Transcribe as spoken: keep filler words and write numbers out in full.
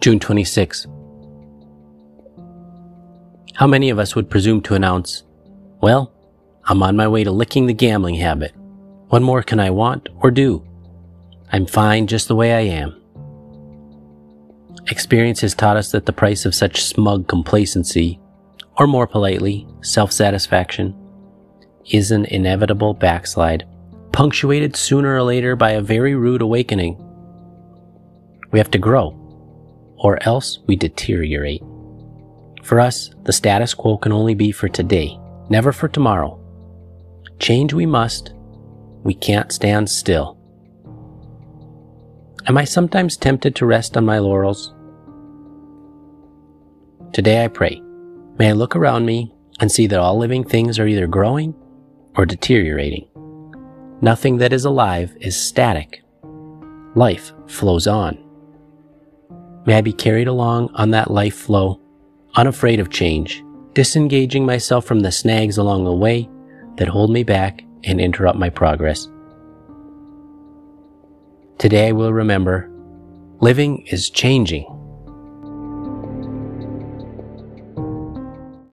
June twenty-sixth. How many of us would presume to announce, "Well, I'm on my way to licking the gambling habit. What more can I want or do? I'm fine just the way I am." Experience has taught us that the price of such smug complacency, or more politely, self-satisfaction, is an inevitable backslide, punctuated sooner or later by a very rude awakening. We have to grow, or else we deteriorate. For us, the status quo can only be for today, never for tomorrow. Change we must. We can't stand still. Am I sometimes tempted to rest on my laurels? Today I pray, may I look around me and see that all living things are either growing or deteriorating. Nothing that is alive is static. Life flows on. May I be carried along on that life flow, unafraid of change, disengaging myself from the snags along the way that hold me back and interrupt my progress. Today I will remember, living is changing.